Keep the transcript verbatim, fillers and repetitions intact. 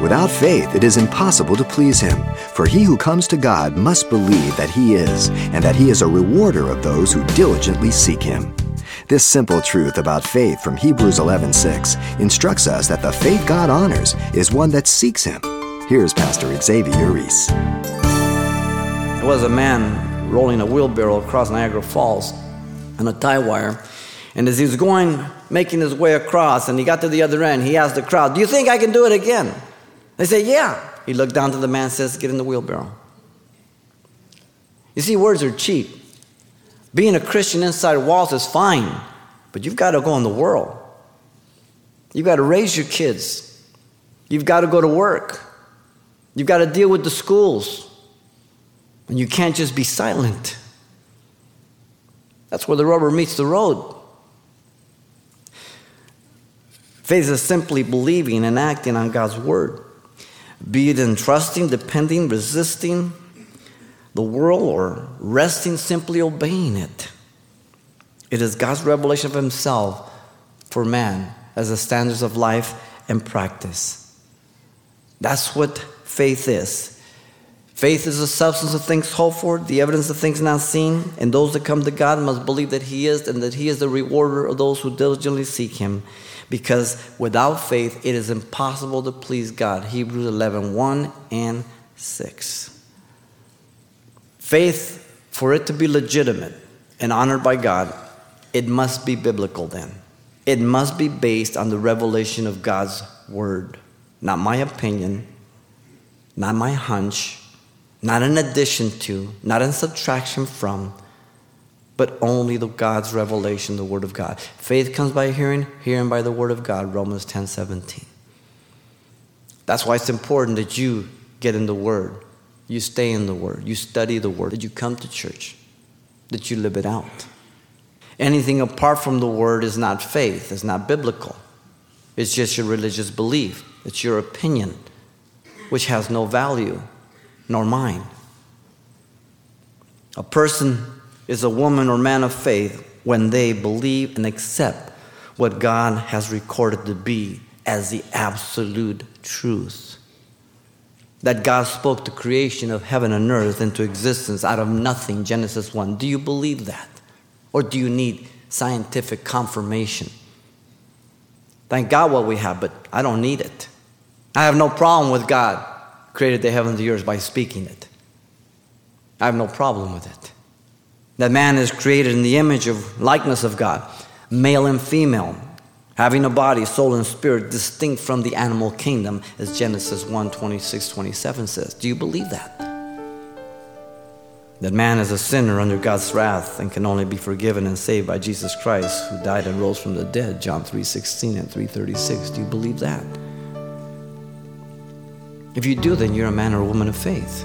Without faith, it is impossible to please him. For he who comes to God must believe that he is, and that he is a rewarder of those who diligently seek him. This simple truth about faith from Hebrews eleven six instructs us that the faith God honors is one that seeks him. Here's Pastor Xavier Reese. There was a man rolling a wheelbarrow across Niagara Falls on a tie wire. And as he was going, making his way across, and he got to the other end, he asked the crowd, "Do you think I can do it again?" They say, "Yeah." He looked down to the man and says, "Get in the wheelbarrow." You see, words are cheap. Being a Christian inside walls is fine, but you've got to go in the world. You've got to raise your kids. You've got to go to work. You've got to deal with the schools. And you can't just be silent. That's where the rubber meets the road. Faith is simply believing and acting on God's word. Be it in trusting, depending, resisting the world, or resting, simply obeying it. It is God's revelation of himself for man as the standards of life and practice. That's what faith is. Faith is the substance of things hoped for, the evidence of things not seen, and those that come to God must believe that he is, and that he is the rewarder of those who diligently seek him. Because without faith, it is impossible to please God. Hebrews eleven one and six. Faith, for it to be legitimate and honored by God, it must be biblical then. It must be based on the revelation of God's word. Not my opinion, not my hunch, not in addition to, not in subtraction from, but only the God's revelation, the word of God. Faith comes by hearing, hearing by the word of God, Romans ten seventeen. That's why it's important that you get in the word. You stay in the word. You study the word. That you come to church. That you live it out. Anything apart from the word is not faith. It's not biblical. It's just your religious belief. It's your opinion, which has no value, nor mine. A person is a woman or man of faith when they believe and accept what God has recorded to be as the absolute truth. That God spoke the creation of heaven and earth into existence out of nothing, Genesis one. Do you believe that? Or do you need scientific confirmation? Thank God what we have, but I don't need it. I have no problem with God created the heavens and the earth by speaking it. I have no problem with it. That man is created in the image of likeness of God, male and female, having a body, soul, and spirit distinct from the animal kingdom, as Genesis one, twenty-six, twenty-seven says. Do you believe that? That man is a sinner under God's wrath and can only be forgiven and saved by Jesus Christ, who died and rose from the dead, John three sixteen and three thirty-six. Do you believe that? If you do, then you're a man or a woman of faith.